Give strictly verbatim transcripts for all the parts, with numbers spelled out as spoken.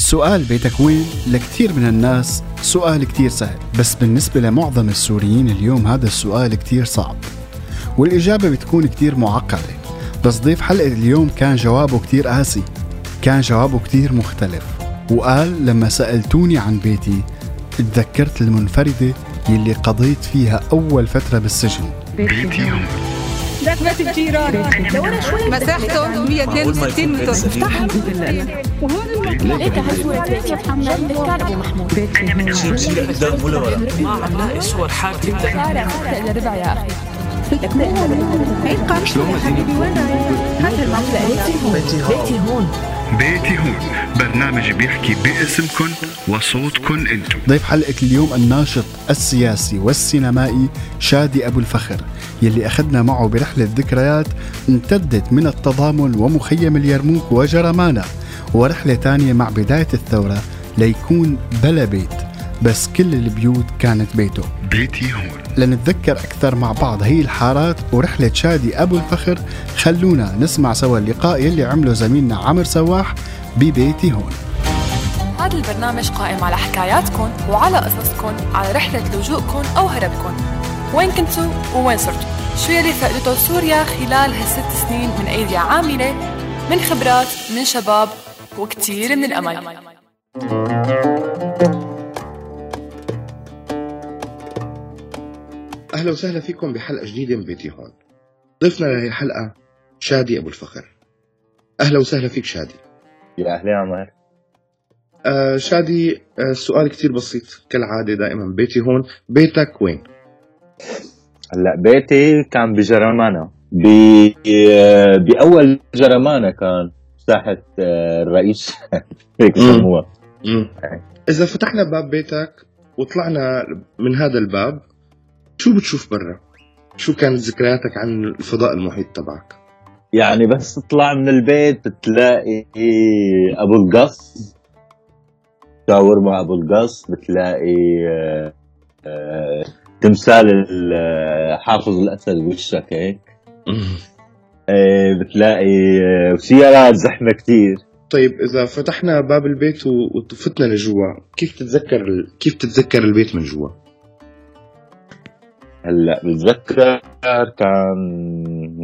السؤال بتكوين لكثير من الناس سؤال كثير سهل، بس بالنسبة لمعظم السوريين اليوم هذا السؤال كثير صعب والإجابة بتكون كثير معقدة. بس ضيف حلقة اليوم كان جوابه كثير قاسي، كان جوابه كثير مختلف، وقال لما سألتوني عن بيتي اتذكرت المنفردة يلي قضيت فيها أول فترة بالسجن. بيتي ركبت الجيران دورة شوي مساحته مية اثنين وستين متر، افتحها وهون المطلع لقيتها صورة بيتي محمد بالكعب ومحمود. انا من الجيل قدام ولا ورا ما عم لاقي صور حالي جدا. صار الا ربع يا اخي لك مو هي القرش شلون مدينتي وين هذا المطلع بيتي هون بيتي هون بيتي هون برنامج بيحكي باسمكن وصوتكن انتم. ضيف حلقة اليوم الناشط السياسي والسينمائي شادي أبو الفخر يلي أخذنا معه برحلة ذكريات امتدت من التضامن ومخيم اليرموك وجرمانا ورحلة تانية مع بداية الثورة ليكون بلا بيت، بس كل البيوت كانت بيته. بيتي هون لنتذكر أكثر مع بعض هي الحارات ورحلة شادي أبو الفخر. خلونا نسمع سوا اللقاء يلي عمله زميلنا عمر سواح ببيتي هون. هذا البرنامج قائم على حكاياتكم وعلى قصصكم، على رحلة لجوءكم أو هربكم، وين كنتوا ووين صرتوا، شو يلي فقدته سوريا خلال هالست سنين من أيدي عاملة، من خبرات، من شباب، وكتير من الأمل. أهلا وسهلا فيكم بحلقة جديدة من بيتي هون. ضيفنا لهي الحلقة شادي أبو الفخر. أهلا وسهلا فيك شادي. يا أهلا عمر. آه شادي، آه السؤال كتير بسيط كالعادة دائما، بيتي هون، بيتك وين؟ هلا بيتي كان بجرمانا، ب بأول جرمانا، كان ساحة الرئيس هيك سموها. إذا فتحنا باب بيتك وطلعنا من هذا الباب شو بتشوف برا؟ شو كانت ذكرياتك عن الفضاء المحيط تبعك؟ يعني بس تطلع من البيت بتلاقي أبو القص، شاورما أبو القص، بتلاقي آآ آآ تمثال حافظ الأسد وشك هيك، بتلاقي سيارات زحمة كتير. طيب إذا فتحنا باب البيت وفتنا لجوا، كيف تتذكر كيف تتذكر البيت من جوا؟ هلا بتذكر كان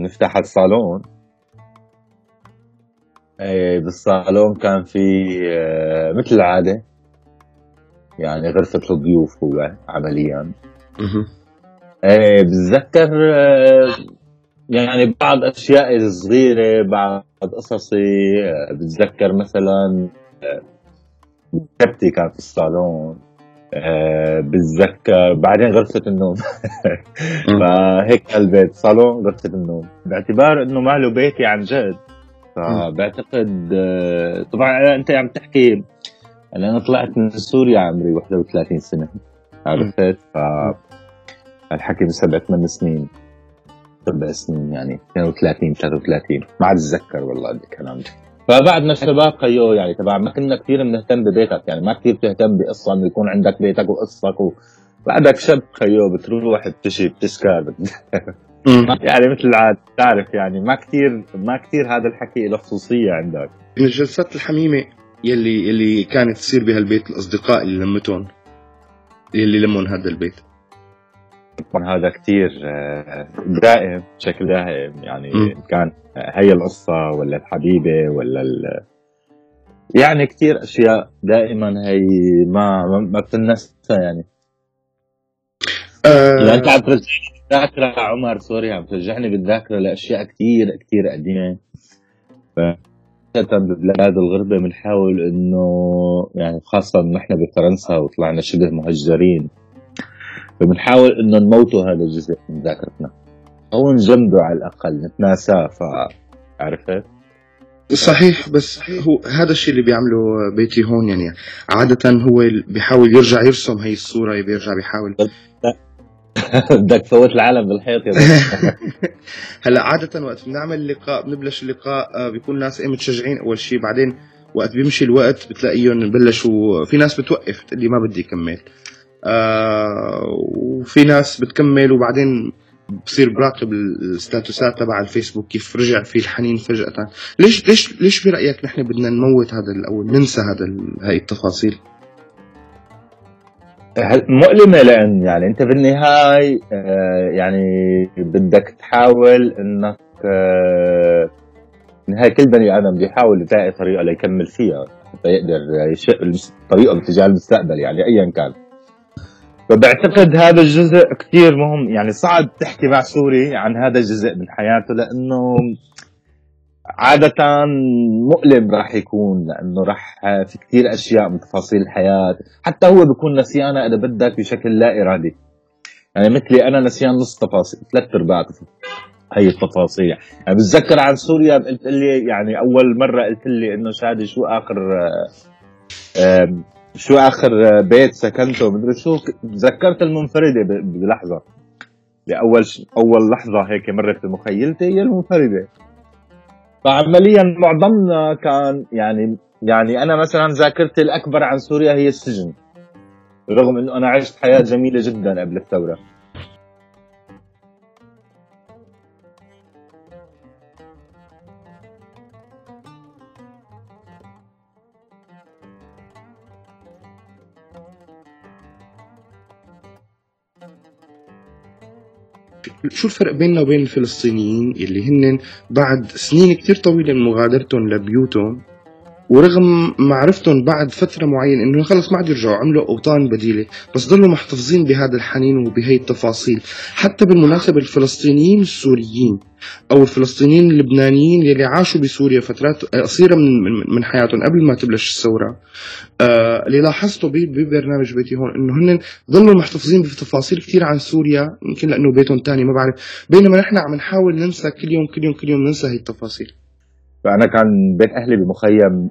نفتح الصالون، ايه بالصالون كان في مثل العادة يعني غرفة الضيوف هو عمليا. ايه بتذكر يعني بعض اشياء صغيرة، بعض قصصي بتذكر مثلا كتبتي كان في الصالون، أه بتذكر بعدين غرفة النوم. فهيك البيت صالون غرفة النوم، باعتبار انه ما له بيتي عن جد. فبعتقد طبعا انت عم تحكي انا طلعت من سوريا عمري واحد وثلاثين سنة، عرفت؟ فالحكي من سبع ثمان سنين سبع سنين يعني اثنين وثلاثين ثلاثة وثلاثين، ما عاد اتذكر والله الكلام ده. فبعدنا الشباب قيو يعني تبع ما كنا كثير بنهتم ببيتك، يعني ما كثير بتهتم بقصة انه يكون عندك بيتك وقصتك، وبعدك شب قيو بتروح بتشي بتسكر بت... يعني مثل العادة تعرف، يعني ما كثير ما كثير هذا الحكي له خصوصية عندك. من الجلسات الحميمة يلي اللي كانت تصير بهالبيت، الأصدقاء اللي لمتهم اللي لمون هذا البيت، طبعا هذا كثير دائم بشكل دائم يعني م. كان هي القصة ولا الحبيبة ولا ال... يعني كثير أشياء دائما هي ما ما بتنسى يعني. أه... يعني أنت عم ترجعني بالذاكرة عمر، سوري عم ترجعني بالذاكرة لأشياء كثير كثير قديمة. خاصة ببلاد الغربة بنحاول إنه يعني خاصة نحن بفرنسا وطلعنا شبه مهجرين، فبنحاول إنه نموتوا هذا الجزء من ذاكرتنا أو نجمده على الأقل نتناساه، فعرفت؟ صحيح، بس هو هذا الشيء اللي بيعمله بيتي هون، يعني عادة هو بيحاول يرجع يرسم هي الصورة، بيرجع بيحاول. بدك تفوت العالم بالحيط يا بنت. هلا عادة وقت بنعمل لقاء بنبلش اللقاء بيكون ناس ايه متشجعين أول شيء، بعدين وقت بيمشي الوقت بتلاقيهم بلشوا، في ناس بتوقف بتقلي ما بدي كمل، آه وفي ناس بتكمل، وبعدين بصير براقب الستاتوسات تبع الفيسبوك كيف رجع فيه الحنين فجأة. ليش ليش ليش برأيك نحن بدنا نموت هذا او ننسى هذا هاي التفاصيل؟ مؤلمة، لأن يعني أنت بالنهاية يعني بدك تحاول إنك نهاية كل بني آدم بيحاول يلاقي طريقة ليكمل فيها حتى يقدر يشق طريقة باتجاه المستقبل يعني أيا كان. فبعتقد هذا الجزء كتير مهم، يعني صعب تحكي مع سوري عن هذا الجزء من حياته لأنه عادة مؤلم راح يكون، لأنه راح في كتير أشياء من تفاصيل الحياة حتى هو بيكون نسيانة إذا بدك بشكل لا إرادي. يعني مثلي أنا نسيان نص تفاصيل، ثلاث أرباع هي التفاصيل. يعني بتذكر عن سوريا قلت لي يعني أول مرة قلت لي إنه شادي شو آخر شو آخر بيت سكنته مدري شو، تذكرت المنفردة بلحظة، لأول أول لحظة هيك مرت بمخيلتي هي المنفردة. فعمليا معظمنا كان يعني يعني انا مثلا ذاكرتي الاكبر عن سوريا هي السجن، رغم انه انا عشت حياه جميله جدا قبل الثوره. شو الفرق بيننا وبين الفلسطينيين اللي هن بعد سنين كتير طويلة من مغادرتهم لبيوتهم ورغم معرفتهم بعد فترة معينة انه خلص ما عاد يرجعوا عملوا اوطان بديلة، بس ضلوا محتفظين بهذا الحنين وبهي التفاصيل؟ حتى بالمناسبة الفلسطينيين السوريين او الفلسطينيين اللبنانيين يلي عاشوا بسوريا فترات قصيرة من من حياتهم قبل ما تبلش الثورة، آه اللي لاحظته ببرنامج بيتي هون انه هن ضلوا محتفظين بتفاصيل كثير عن سوريا، يمكن لانه بيتهم تاني ما بعرف، بينما نحن عم نحاول ننسى كل يوم كل يوم كل يوم ننسى هي التفاصيل. فأنا كان بيت أهلي بمخيم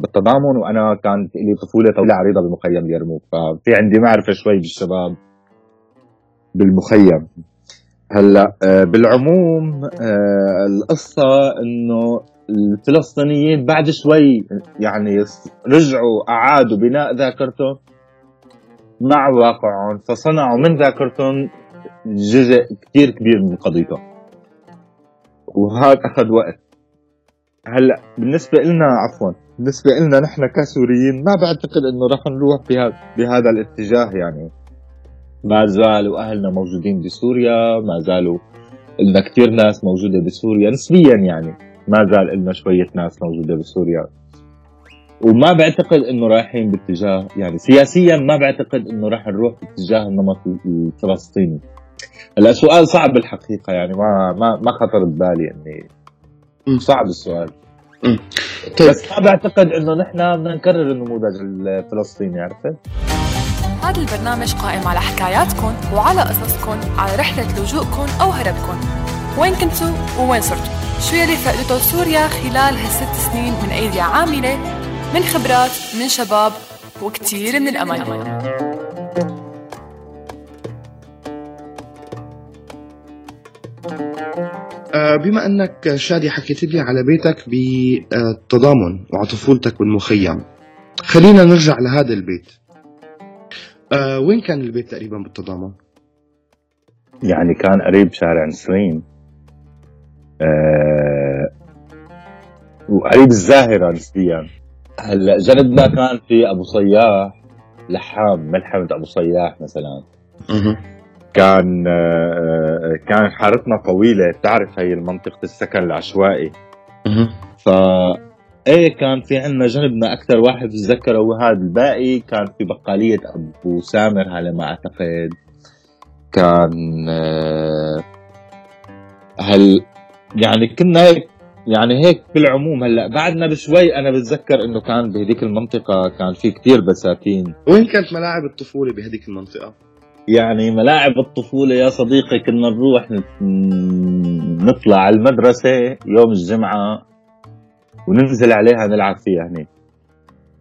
بالتضامن، وأنا كانت لي طفولة طويلة عريضة بمخيم اليرموك، ففي عندي معرفة شوي بالشباب بالمخيم. هلا بالعموم القصة إنه الفلسطينيين بعد شوي يعني رجعوا أعادوا بناء ذاكرتهم مع واقعهم، فصنعوا من ذاكرتهم جزء كتير كبير من قضيتهم، وهذا أخذ وقت. هلا بالنسبة لنا عفوا بالنسبة لنا نحن كسوريين ما بعتقد انه راح نروح بهذا بهذا الاتجاه، يعني ما زالوا اهلنا موجودين بسوريا، ما زالوا لنا كثير ناس موجودة بسوريا نسبيا، يعني ما زال لنا شوية ناس موجودة بسوريا، وما بعتقد انه رايحين باتجاه يعني سياسيا ما بعتقد انه راح نروح باتجاه النمط الفلسطيني. هلا سؤال صعب بالحقيقة، يعني ما ما ما خطر ببالي اني صعب السؤال. طيب. بس ما بعتقد انه نحن بدنا نكرر النموذج الفلسطيني، عرفت؟ هذا البرنامج قائم على حكاياتكم وعلى قصصكم، على رحلة لجوءكم او هربكم، وين كنتوا ووين صرتوا، شو يلي فقدته سوريا خلال هالست سنين من ايديا عاملة، من خبرات، من شباب، وكتير من الامل. بما أنك شادي حكيت لي على بيتك بالتضامن وعلى طفولتك بالمخيم، خلينا نرجع لهذا البيت. أه وين كان البيت تقريبا بالتضامن؟ يعني كان قريب شارع نسرين، أه وقريب الزاهرة نسبيا. هلا جنبنا كان في أبو صياح لحام، ملحمة أبو صياح مثلا. كان كان حارتنا طويله، بتعرف هي منطقه السكن العشوائي. فا ايه كان في عندنا جنبنا اكثر واحد بتذكره هو هذا، الباقي كان في بقاليه ابو سامر على ما اعتقد. كان هل يعني كنا هيك يعني هيك بالعموم. هلا بعدنا بشوي انا بتذكر انه كان بهديك المنطقه كان في كثير بساتين. وين كانت ملاعب الطفوله بهديك المنطقه؟ يعني ملاعب الطفولة يا صديقي كنا نروح نطلع على المدرسة يوم الجمعة وننزل عليها نلعب فيها هناك.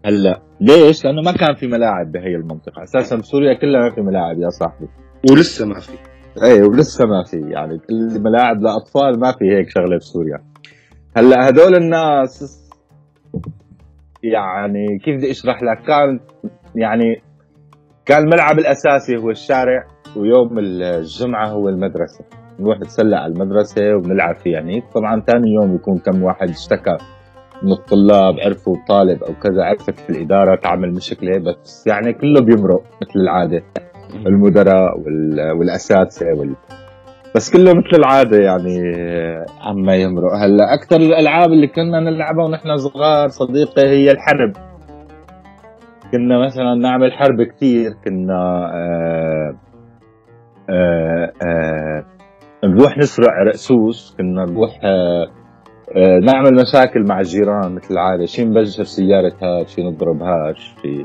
هلا ليش؟ لأنه ما كان في ملاعب بهي المنطقة أساسا، بسوريا كلها ما في ملاعب يا صاحبي، ولسه ما في. إيه ولسه ما في، يعني الملاعب لأطفال ما في هيك شغلة بسوريا. هلا هدول الناس يعني كيف بدي أشرح لك، كان يعني كان الملعب الأساسي هو الشارع ويوم الجمعة هو المدرسة، نروح نتسلق على المدرسة وبنلعب فيها نيك. طبعا ثاني يوم يكون كم واحد اشتكى من الطلاب، عرفوا طالب أو كذا، عرفت في الإدارة تعمل مشكلة، بس يعني كله بيمرق مثل العادة، المدراء والأساتذة وال... بس كله مثل العادة يعني عم يمرق. هلأ أكثر الألعاب اللي كنا نلعبها ونحن صغار صديقي هي الحرب. كنا مثلا نعمل حرب كثير، كنا آآ آآ آآ نروح نسرق عرق سوس، كنا نروح نعمل مشاكل مع الجيران مثل العادة، شي نبجر سيارة هاد، شي نضرب هاد. شي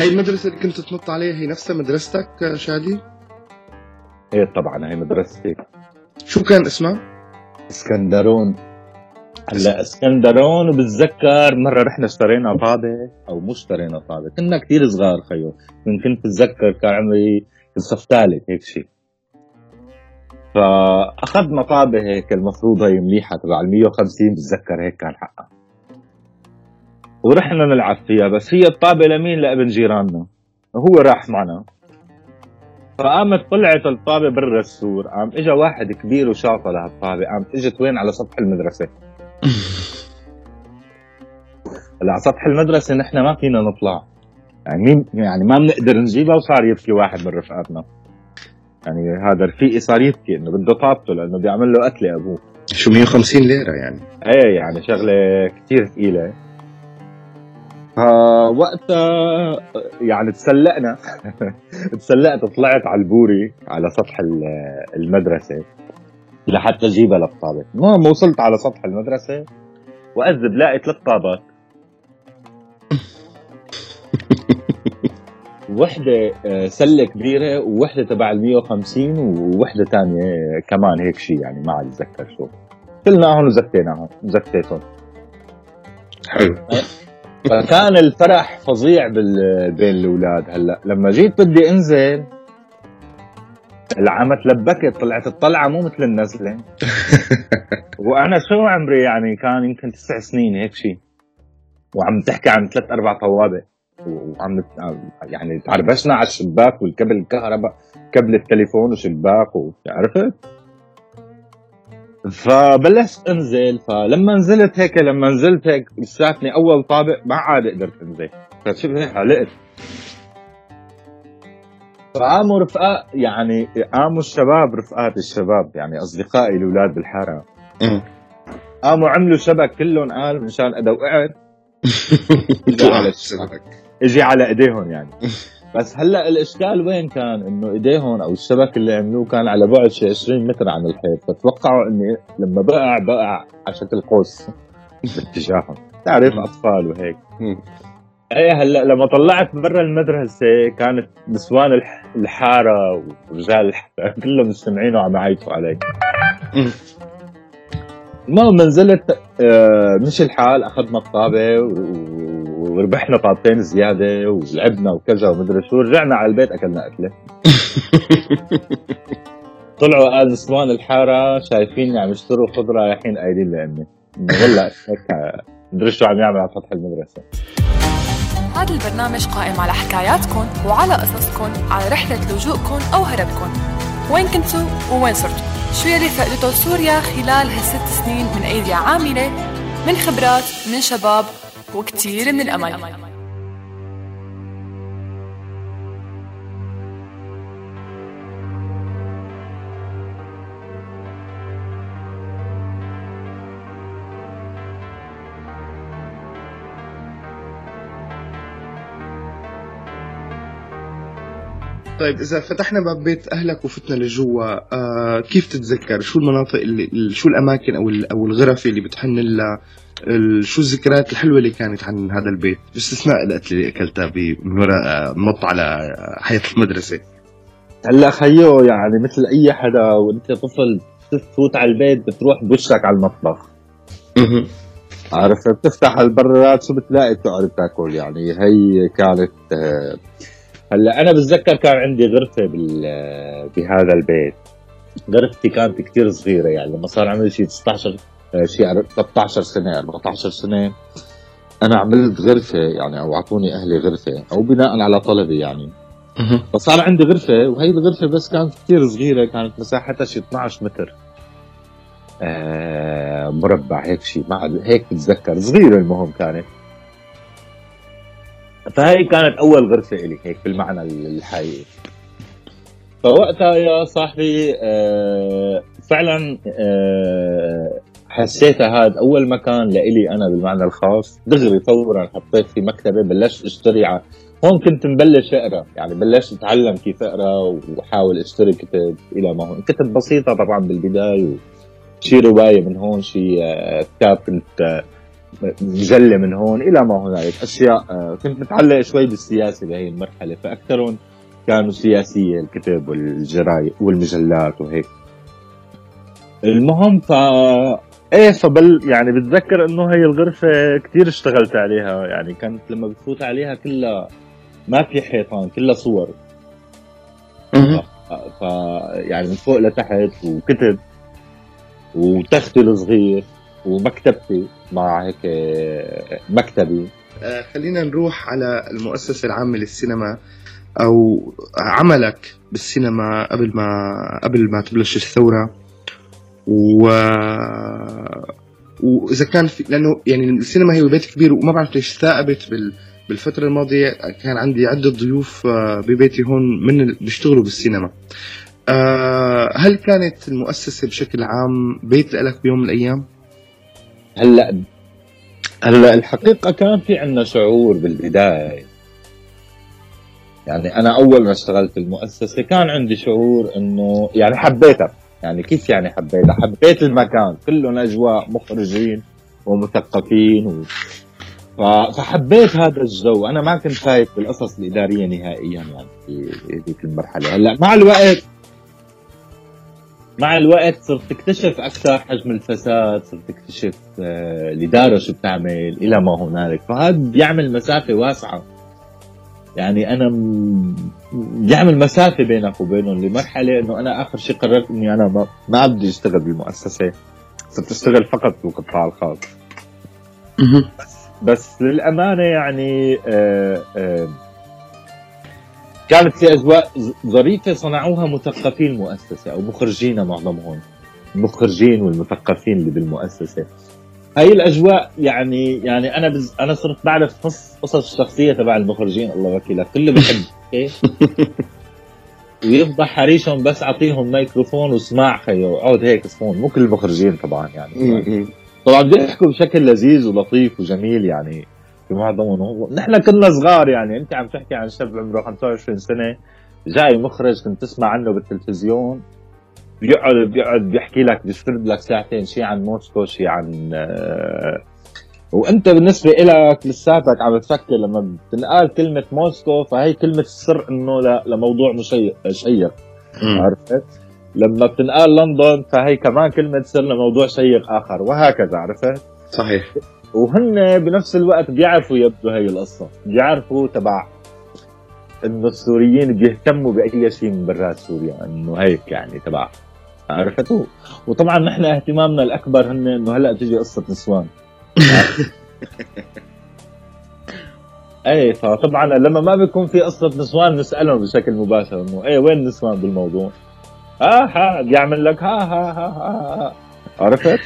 هاي المدرسة اللي كنت تنط عليها هي نفسها مدرستك شادي؟ ايه طبعا هي مدرستي. شو كان اسمها؟ اسكندرون. هلا اسكندرون، وبتذكر مره رحنا اشترينا طابه او مو اشترينا طابه، كنا كثير صغار خيو، يمكن بتذكر كان عمري بالصف ثالث هيك شيء، فاخذنا طابه هيك المفروض هي مليحه تبع مية وخمسين بتذكر هيك كان حقها، ورحنا نلعب فيها. بس هي الطابه لمين؟ لابن جيراننا، هو راح معنا، فقامت طلعت الطابه برا السور، قام اجى واحد كبير وشاطه لهالطابه، قام اجت وين؟ على سطح المدرسه. على سطح المدرسه نحن ما فينا نطلع، يعني يعني ما بنقدر نجيبها، وصار يبكي واحد من رفقاتنا، يعني هذا رفيقي صار يبكي انه بده طابته لانه بيعمل له قتله ابوه. شو مية وخمسين ليره يعني؟ ايه يعني شغله كثير ثقيله. فوقتها يعني تسلقنا تسلقت وطلعت على البوري على سطح المدرسه لحتى اجيبها للطابه. المهم وصلت على سطح المدرسه واذب لاقي ثلاث طابات، وحده سله كبيره ووحده تبع ال مية وخمسين ووحده ثانيه كمان هيك شيء، يعني ما عاد اتذكر شو. كلناهم وزفتيناهم زفتيتهم. حلو. فكان الفرح فظيع بين الاولاد. هلا لما جيت بدي انزل العمى تلبكت، طلعت الطلعه مو مثل النزله. وانا شو عمري يعني؟ كان يمكن تسع سنين هيك شيء، وعم تحكي عن ثلاث اربع طوابق، وعم يعني تعربشنا على الشباك والكبل الكهرباء، كبل التليفون وشباك وعرفت. فبلشت انزل، فلما نزلت هيك لما نزلت هيك لساتني اول طابق ما عاد قدرت انزل، فشبه حلقت. فقاموا رفقاء يعني قاموا الشباب رفقات الشباب يعني اصدقائي الاولاد بالحاره، قاموا عملوا شبك كلهم، قال مشان اذا وقعت اجي على الشبك، اجي على ايديهم يعني. بس هلا الاشكال وين كان؟ انه ايديهم او الشبك اللي عملوه كان على بعد شي عشرين متر عن الحيط، فتوقعوا اني لما بقع بقع على شكل قوس باتجاههم، تعرف اطفال وهيك. ايه هلا لما طلعت برا المدرسه كانت نسوان الحاره ورجال الحاره كلهم مستمعين وعم يعيطوا علي. المهم نزلت مش الحال، اخذنا الطابه وربحنا طابتين زياده ولعبنا وكذا ومدري شو، رجعنا على البيت اكلنا اكله. طلعوا قال نسوان الحاره شايفيني عم يشتروا خضره، رايحين قايلين لامي والله هيك مدري شو عم يعمل على سطح المدرسه. هذا البرنامج قائم على حكاياتكم وعلى قصصكم، على رحلة لجوءكم أو هربكم، وين كنتوا ووين صرتوا، شو يلي فقدته سوريا خلال هالست سنين من أيديا عاملة، من خبرات، من شباب، وكتير من الأمل. طيب إذا فتحنا باب بيت أهلك وفتنا لجوا، آه كيف تتذكر؟ شو المناطق اللي شو الأماكن أو أو الغرف اللي بتحن لها؟ شو الذكريات الحلوة اللي كانت عن هذا البيت باستثناء الأكل اللي أكلتها من وراء نط على حياة المدرسة؟ هلا خيو يعني مثل أي حدا وأنت طفل بتفوت على البيت بتروح بوشك على المطبخ. عرفت بتفتح البراد شو بتلاقي؟ بتقعد تاكل يعني. هي كانت آه هلا انا بتذكر كان عندي غرفه بهذا البيت، غرفتي كانت كثير صغيره، يعني لما صار عمري شيء تسعتعش شيء ثلاثتعش سنه اربعتعش سنه انا عملت غرفه، يعني او اعطوني اهلي غرفه او بناء على طلبي يعني. فصار عندي غرفه، وهي الغرفه بس كانت كثير صغيره، كانت مساحتها شي اثنعش متر آه مربع هيك شيء، ما هيك بتذكر، صغيره المهم كانت. فهي كانت اول غرفه لي هيك بالمعنى الحقيقي. فوقتها يا صاحبي آه فعلا آه حسيتها هذا اول مكان لإلي انا بالمعنى الخاص. دغري فورا حطيت في مكتبه، بلشت اشتري ع... هون كنت مبلش اقرا، يعني بلشت اتعلم كيف اقرا وحاول اشتري كتب الى ما هون، كتب بسيطه طبعا بالبدايه، شي روايه من هون، شي كتاب كنت مجله من هون الى ما هنالك اشياء. كنت متعلق شوي بالسياسه بهي المرحله، فاكثرهم كانوا سياسيه الكتب والجرايد والمجلات وهيك. المهم ف ايه فبل يعني بتذكر انه هي الغرفه كثير اشتغلت عليها، يعني كانت لما بتفوت عليها كلها ما في حيطان، كلها صور ف يعني من فوق لتحت، وكتب وتختي صغير ومكتبتي مع هيك مكتبي. آه خلينا نروح على المؤسسة العامة للسينما أو عملك بالسينما قبل ما قبل ما تبلش الثورة، و وإذا كان في... لأنه يعني السينما هي بيت كبير، وما بعرف ليش ثاقبت بال... بالفترة الماضية. كان عندي عدة ضيوف ببيتي هون من اللي بيشتغلوا بالسينما. آه هل كانت المؤسسة بشكل عام بيت لك بيوم من الأيام؟ هلا هلا الحقيقه كان في عندنا شعور بالبدايه، يعني انا اول ما اشتغلت المؤسسه كان عندي شعور انه يعني حبيتها. يعني كيف يعني حبيتها؟ حبيت المكان، كلهم اجواء مخرجين ومثقفين و... فحبيت هذا الجو. انا ما كنت خايف بالقصص الاداريه نهائيا يعني في هذيك المرحله. هلا مع الوقت مع الوقت صرت تكتشف أكثر حجم الفساد، صرت تكتشف الإدارة شو بتعمل إلى ما هنالك، فهذا بيعمل مسافة واسعة. يعني أنا بيعمل مسافة بينك وبينهم لمرحلة إنه أنا آخر شيء قررت إني أنا ما ما بدي أشتغل بالمؤسسة، صرت أشتغل فقط بالقطاع الخاص. بس بس للأمانة يعني آآ آآ كانت في أجواء ظريفة صنعوها مثقفين المؤسسة أو مخرجين، معظمهم المخرجين والمثقفين اللي بالمؤسسة. هاي الأجواء يعني يعني أنا بز... أنا صرت بعرف نص قصص الشخصية تبع المخرجين، الله وكيلك كله بحب إيه ويفضح حريشهم، بس أعطيهم مايكروفون واسمع خيو وقعد هيك اسمون. مو كل المخرجين طبعا يعني طبعا بيحكوا بشكل لذيذ ولطيف وجميل يعني معظمهم. نحن كنا صغار، يعني انت عم تحكي عن شاب عمره خمسة وعشرين سنة جاي مخرج كنت تسمع عنه بالتلفزيون، بيقعد بيقعد بيحكي لك بيسرد لك ساعتين شيء عن موسكو شيء عن آه وانت بالنسبه لك لساتك عم تفكر لما بتنقال كلمه موسكو فهي كلمه السر انه ل... لموضوع مشيق شيق، عرفت؟ لما بتنقال لندن فهي كمان كلمه سر لموضوع شيق اخر، وهكذا، عرفت؟ صحيح. وهن بنفس الوقت بيعرفوا يبدو هاي القصة، بيعرفوا تبع انه السوريين بيهتموا بأي شيء من برات سوريا، انه هيك يعني تبع، عرفتوا؟ وطبعا نحن اهتمامنا الاكبر هن انه هلأ تجي قصة نسوان ايه فطبعا لما ما بيكون في قصة نسوان نسألهم بشكل مباشر انه ايه وين نسوان بالموضوع؟ ها ها بيعمل لك ها ها ها ها, ها. عرفت؟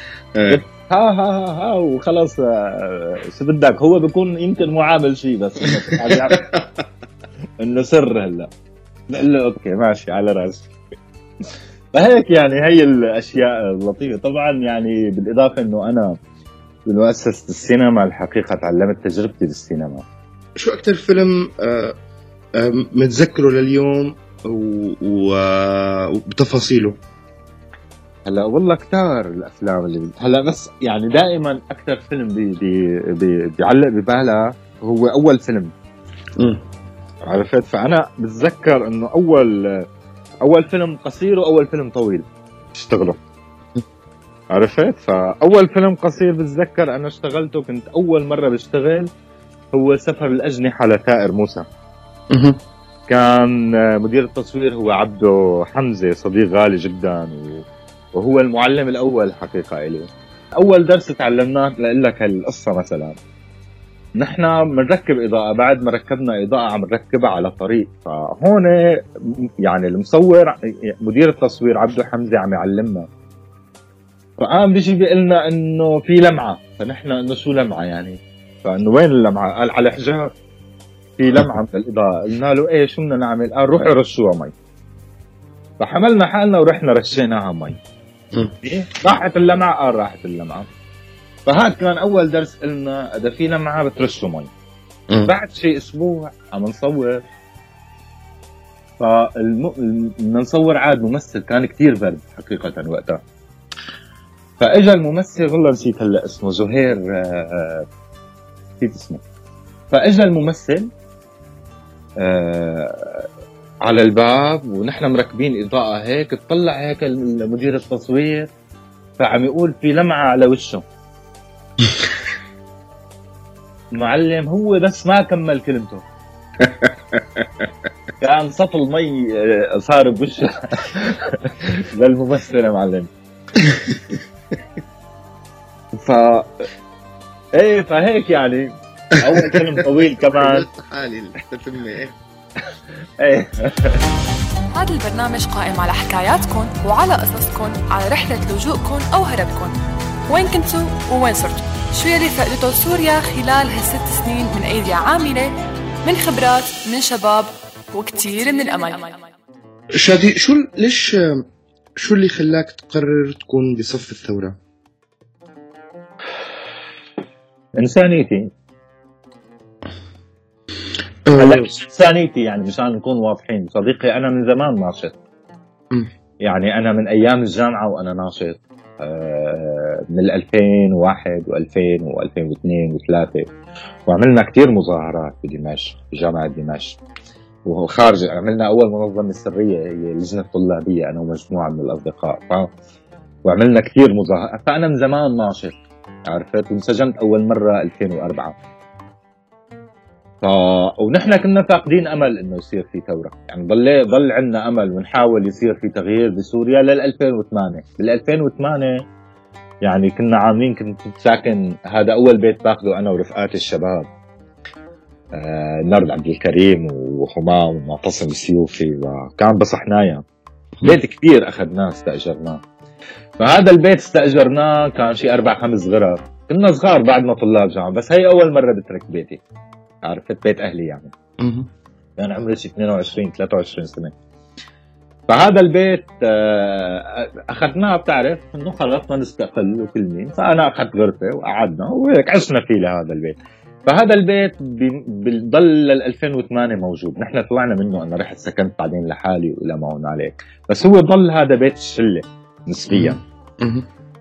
ها ها ها وخلص شو بدك. هو بيكون يمكن معامل شيء بس انه سر. هلا بقول له اوكي ماشي على راسي. فهيك يعني هي الاشياء اللطيفه. طبعا يعني بالاضافه انه انا بمؤسسه السينما الحقيقه تعلمت تجربتي بالسينما. شو اكثر فيلم متذكره لليوم وبتفاصيله؟ هلا والله كتار الافلام اللي هلا، بس يعني دائما اكثر فيلم بي بي بي بيعلق ببالها هو اول فيلم، امم عرفت؟ فانا بتذكر انه اول اول فيلم قصير واول فيلم طويل اشتغله، عرفت؟ فاول فيلم قصير بتذكر انا اشتغلته، كنت اول مره بشتغل، هو سفر الاجنحه لثائر موسى. امم كان مدير التصوير هو عبده حمزه، صديق غالي جدا و وهو المعلم الأول حقيقة إلي. أول درس تعلمناه لقلك هالقصة مثلا نحن بنركب إضاءة، بعد ما ركبنا إضاءة عم نركبها على طريق. فهون يعني المصور مدير التصوير عبده حمزة عم يعلمنا، فقام بيجي بيقلنا إنه في لمعة، فنحن إنه شو لمعة يعني، فإنه وين اللمعة؟ قال على حجار في لمعة من الإضاءة. قلنا له إيه شو بدنا نعمل؟ قال روحوا رشوها مي. فحملنا حالنا ورحنا رشيناها مي. إيه؟ راحت اللمعة؟ قال راحت اللمعة. فهاد كان أول درس إلنا، إذا في لمعة بترشوا مي. بعد شي أسبوع عم نصور، فالم نصور عاد ممثل كان كتير برد حقيقة وقتها. فإجا الممثل، والله نسيت هلا اسمه، زهير نسيت اسمه. فإجا الممثل آه على الباب ونحن مركبين إضاءة هيك، تطلع هيك المدير التصوير فعم يقول في لمعة على وشه. معلم هو بس ما كمل كلمته، كان سطل مي صار بوشه للممثل معلم. ف ايه فهيك يعني اول كلام طويل كمان حالي التتمه. ايه هذا البرنامج قائم على حكاياتكم وعلى قصصكم، على رحله لجوءكم او هربكم، وين كنتوا ووين صرتوا، شو يلي فقدتوا سوريا خلال هالست سنين من ايدي عامله، من خبرات، من شباب، وكتير من الامل. شادي شو ليش شو اللي خلاك تقرر تكون بصف الثورة؟ إنسانيتي. هلا إنسانيتي يعني مشان نكون واضحين صديقي، أنا من زمان ناشط. يعني أنا من أيام الجامعة وأنا ناشط، أه من ألفين وواحد وألفين وألفين واثنين وثلاثة، وعملنا كتير مظاهرات في دمشق، في جامعة دمشق وخارج. عملنا أول منظمة سرية هي اللجنة الطلابية أنا ومجموعة من الأصدقاء، ف... وعملنا كثير مظاهرات. فأنا من زمان ناشط عرفت، وانسجنت أول مرة ألفين وأربعة. ف... ونحن كنا فاقدين أمل إنه يصير في ثورة، يعني ضل ضل عنا أمل ونحاول يصير في تغيير بسوريا لل ألفين وثمانية. بال ألفين وثمانية يعني كنا عاملين، كنت ساكن، هذا أول بيت باخده أنا ورفقاتي الشباب، نور عبد الكريم وحماه ومعتصم السيوفي، وكان بصحنايا بيت كبير أخذناه استأجرناه. فهذا البيت استأجرناه كان شيء أربع خمس غرف، كنا صغار بعد ما طلاب جامعة، بس هي أول مرة بترك بيتي عرفت، بيت أهلي يعني. يعني عمري شي اثنين وعشرين ثلاثة وعشرين سنة. فهذا البيت أخذناه، بتعرف إنه خلص ما نستقل وكل مين، فأنا أخذت غرفة وقعدنا وهيك عشنا فيه لهذا البيت. فهذا البيت بضل لل ألفين وثمانية موجود، نحن طلعنا منه، أنا رحت سكنت بعدين لحالي ولا ما هون عليك، بس هو ضل هذا بيت الشلة نسبيا.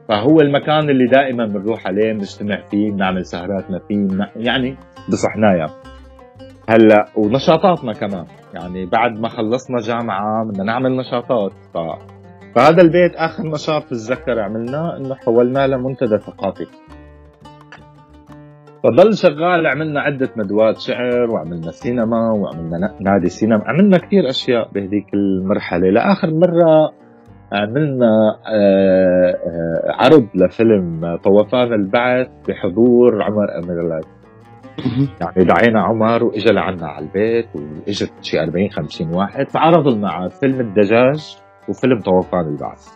فهو المكان اللي دائما بنروح عليه، بنجتمع فيه، بنعمل سهراتنا فيه، يعني بصحنايا هلا، ونشاطاتنا كمان يعني بعد ما خلصنا جامعة بدنا نعمل نشاطات. ف... فهذا البيت آخر نشاط بتذكر عملناه إنه حولناه لمنتدى ثقافي، فضل شغال. عملنا عدة ندوات شعر، وعملنا سينما، وعملنا نادي سينما، عملنا كثير أشياء بهذيك المرحلة. لآخر مرة عملنا عرض لفيلم طوفان البعث بحضور عمر أمير العلاج، يعني دعينا عمر وإجا لعنا على البيت، وإجت شي أربعين خمسين واحد، فعرضوا لنا فيلم الدجاج وفيلم طوفان البعث.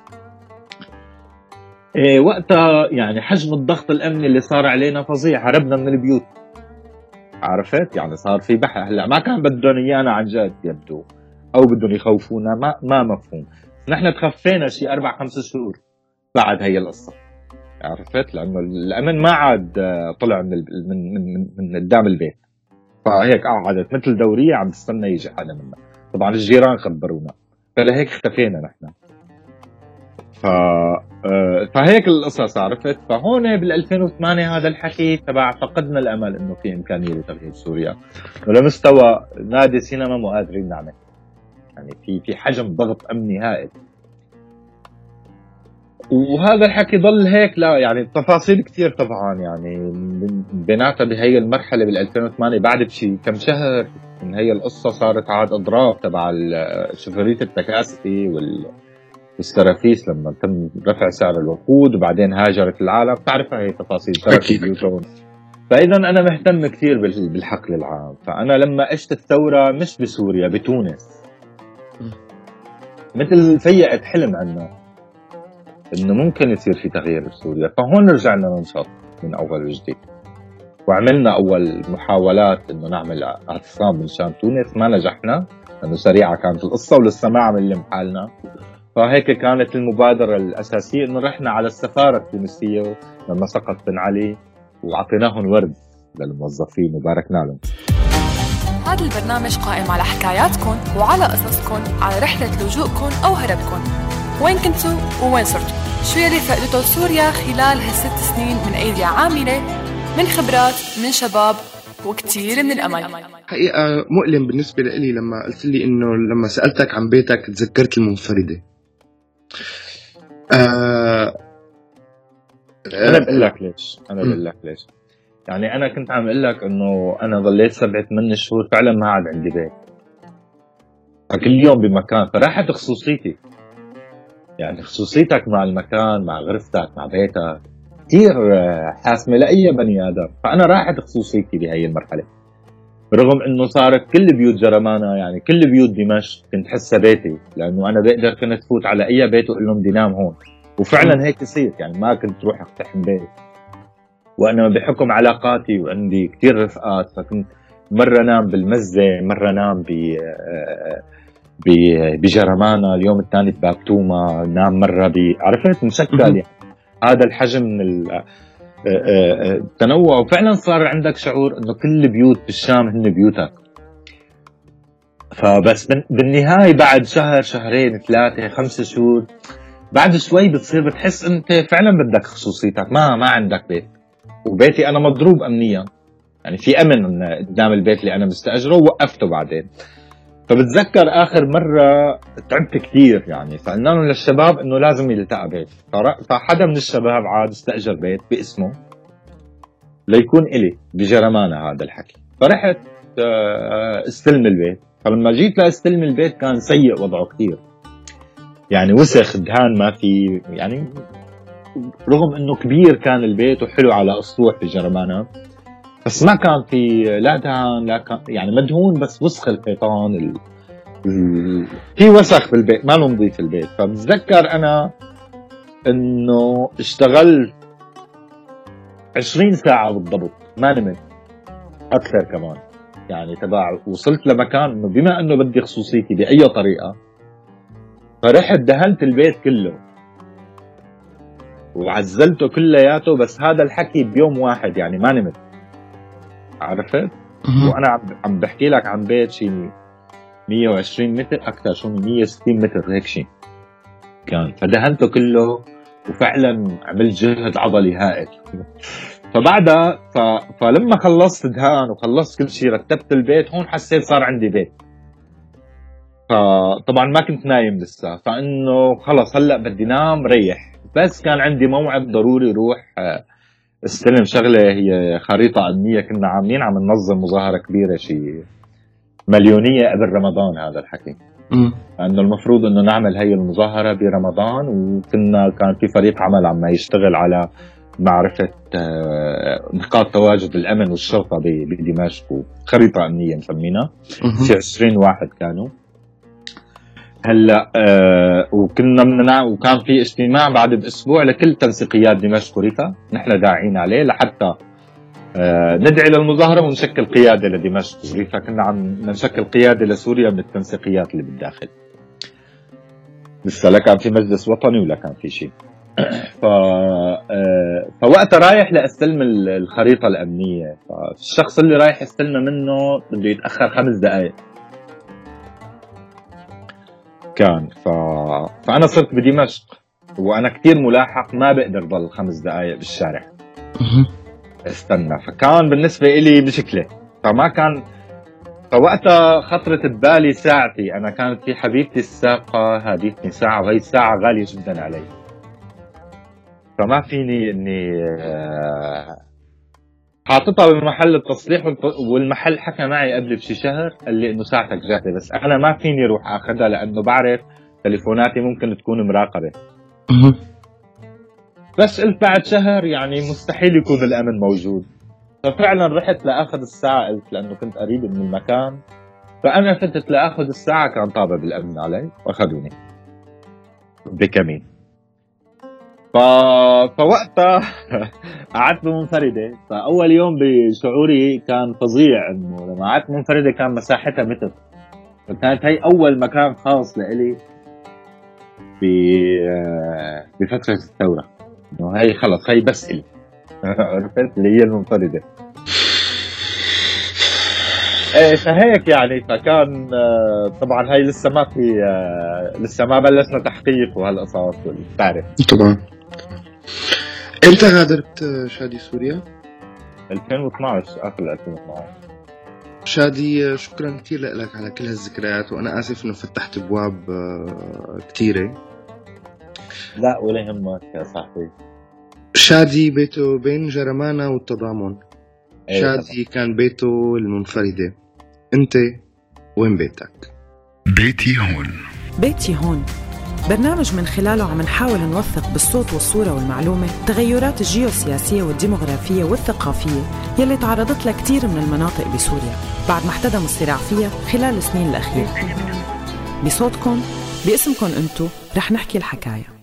إيه وقتها يعني حجم الضغط الأمني اللي صار علينا فظيع، هربنا من البيوت عرفت، يعني صار في بحث. هلا ما كان بدهم إيانا عن جد يبدو، أو بدهم يخوفونا، ما ما مفهوم. نحن تخفينا شي أربع خمس شهور بعد هي القصة عرفت، لأنه الأمن ما عاد طلع من من من من قدام البيت، فهيك قعدت مثل دورية عم تستنى يجي حدا منا. طبعا الجيران خبرونا، فلهيك اختفينا نحن. ف فهيك القصص عرفت. فهون بال ألفين وثمانية هذا الحكي تبع فقدنا الامل انه في امكانيه لتغيير سوريا، ولمستوى نادي سينما مو قادرين نعمل، يعني في في حجم ضغط امني هائل. وهذا الحكي ضل هيك، لا يعني التفاصيل كثير طبعا، يعني بيناتها بهي المرحله بال ألفين وثمانية بعد بشي كم شهر من هي القصه صارت عاد اضراب تبع شفريه التكاسي وال السرافيس لما تم رفع سعر الوقود، وبعدين هاجرت العالم، بتعرفها هي تفاصيل. فاذا انا مهتم كثير بالحقل العام، فانا لما اجت الثوره مش بسوريا، بتونس، مثل فيقت حلم عنا انه ممكن يصير في تغيير بسوريا، فهون رجعنا ننشط من اول وجديد، وعملنا اول محاولات انه نعمل اعتصام من شان تونس، ما نجحنا لانه سريعه كانت القصه ولسه ما عم نلم حالنا، فهيك كانت المبادره الاساسيه انه رحنا على السفاره التونسيه لما سقط بن علي وعطيناهم ورد للموظفين وباركنا لهم. هذا البرنامج قائم على حكاياتكم وعلى قصصكم، على رحله لجوءكم او هربكم، وين كنتوا ووين صرتوا، شو يلي فقدته سوريا خلال هالست سنين من ايديا عامله، من خبرات، من شباب، وكتير من الأمل. حقيقة مؤلم بالنسبة لي لما قلت لي إنه لما سألتك عن بيتك تذكرت المنفردة. آه أنا بقول لك ليش، أنا بقول لك ليش. يعني أنا كنت عم أقول لك إنه أنا ظليت سبعة ثمان شهور فعلا ما عاد عندي بيت. فكل يوم بمكان، فراحت خصوصيتي. يعني خصوصيتك مع المكان، مع غرفتك، مع بيتك، كثير حاسمه لاي بني ادم، فانا راحت خصوصيتي بهي المرحله. رغم انه صارت كل بيوت جرمانه، يعني كل بيوت دمشق كنت حسها بيتي، لانه انا بقدر كنت فوت على اي بيت واقول لهم بدي نام هون، وفعلا هيك صير، يعني ما كنت روح اقتحم بيت. وانا بحكم علاقاتي وعندي كثير رفقات، فكنت مره نام بالمزه، مره نام ب بجرمانه، اليوم الثاني ببابتومه، نام مره ب عرفت مشكل يعني. هذا الحجم من التنوع، وفعلا صار عندك شعور انه كل البيوت بالشام هن بيوتك. فبس بالنهايه بعد شهر شهرين ثلاثه خمسة شهور بعد شوي بتصير بتحس انت فعلا بدك خصوصيتك، ما ما عندك بيت. وبيتي انا مضروب امنيا، يعني في امن قدام البيت اللي انا مستاجره ووقفته بعدين. فبتذكر اخر مره تعبت كثير، يعني فقلنا لهم للشباب انه لازم يلتقى بيت، فحدا من الشباب عاد استاجر بيت باسمه ليكون الي بجرمانه هذا الحكي. فرحت استلم البيت، فلما جيت لاستلم البيت كان سيء وضعه كثير، يعني وسخ، دهان ما في، يعني رغم انه كبير كان البيت وحلو على اسطوح بجرمانه، بس ما كان في لا دهان لا كان، يعني مدهون بس وسخ الحيطان، ال... ال... في وسخ بالبيت، ما له نظيف البيت. فبتذكر انا انه اشتغلت عشرين ساعه بالضبط، ما نمت اكثر كمان، يعني تبع وصلت لمكان انه بما انه بدي خصوصيتي باي طريقه، فرحت دهنت البيت كله وعزلته كلياته، بس هذا الحكي بيوم واحد، يعني ما نمت عرفت؟ وانا عم بحكي لك عن بيت شيء مية وعشرين متر، اكثر شو مية وستين متر هيك شيء كان، فدهنته كله وفعلا عملت جهد عضلي هائل. فبعدها ف... فلما خلصت دهان وخلصت كل شيء رتبت البيت، هون حسيت صار عندي بيت. فطبعا ما كنت نايم لسه، فانه خلص هلا بدي نام ريح، بس كان عندي موعد ضروري روح استلم شغله، هي خريطه امنيه كنا عاملين، عم ننظم مظاهره كبيره شيء مليونيه قبل رمضان هذا الحكي، لانه المفروض انه نعمل هي المظاهره برمضان، وكنا كان في فريق عمل عم يشتغل على معرفه نقاط تواجد الامن والشرطه بدمشق، وخريطه امنيه مسمينا، في عشرين واحد كانوا هلا. آه وكنا مننا، وكان في اجتماع بعد باسبوع لكل تنسيقيات دمشق وريفها، نحن داعين عليه لحتى آه ندعي للمظاهره ونشكل قياده لدمشق وريفها، كنا عم نشكل قياده لسوريا من التنسيقيات اللي بالداخل، لسه لا كان في مجلس وطني ولا كان في شيء. ف آه فوقتها رايح لاستلم الخريطه الامنيه، فالشخص اللي رايح استلمها منه بده يتاخر خمس دقائق كان. ف... فأنا صرت بدمشق وأنا كتير ملاحق، ما بقدر ضل خمس دقايق بالشارع استنى، فكان بالنسبة إلي مشكلة. فما كان فوقتها خطرت ببالي ساعتي، أنا كانت في حبيبتي السابقة هاديتني ساعة، وهي الساعة غالية جدا علي، فما فيني إني حاططها بمحل التصليح، والمحل حكى معي قبل بشي شهر قال لي انه ساعتك جاهزه، بس انا ما فيني اروح اخذها لانه بعرف تليفوناتي ممكن تكون مراقبه. بس قلت بعد شهر يعني مستحيل يكون الامن موجود، ففعلا رحت لاخذ الساعه، قلت لانه كنت قريب من المكان، فانا فتت لاخذ الساعه كان طابع بالامن علي واخذوني بكمين. ف... فوقتها قعدت منفرده، فاول يوم بشعوري كان فظيع، انه لما قعدت منفرده كان مساحتها متر، فكانت هي اول مكان خاص لإلي ب... بفتره الثوره، انه هي خلص هي بس الي عرفت اللي هي المنفرده. ايه فهيك يعني، فكان طبعا هي لسه ما في لسه ما بلشنا تحقيق وهالقصص بتعرف. طبعا امتى غادرت شادي سوريا؟ ألفين واثنعش، اخر ألفين واثنعش. شادي شكرا كثير لك على كل هالذكريات، وانا اسف انه فتحت ابواب كثيره. لا ولا يهمك يا صاحبي. شادي بيته بين جرمانة والتضامن. أيوة شادي طبعا. كان بيته المنفردة. انت وين بيتك؟ بيتي هون. بيتي هون برنامج من خلاله عم نحاول نوثق بالصوت والصورة والمعلومة تغيرات الجيوسياسية والديموغرافية والثقافية يلي تعرضت لها كتير من المناطق بسوريا بعد ما احتدم الصراع فيها خلال السنين الأخيرة. بصوتكم باسمكم انتو رح نحكي الحكاية.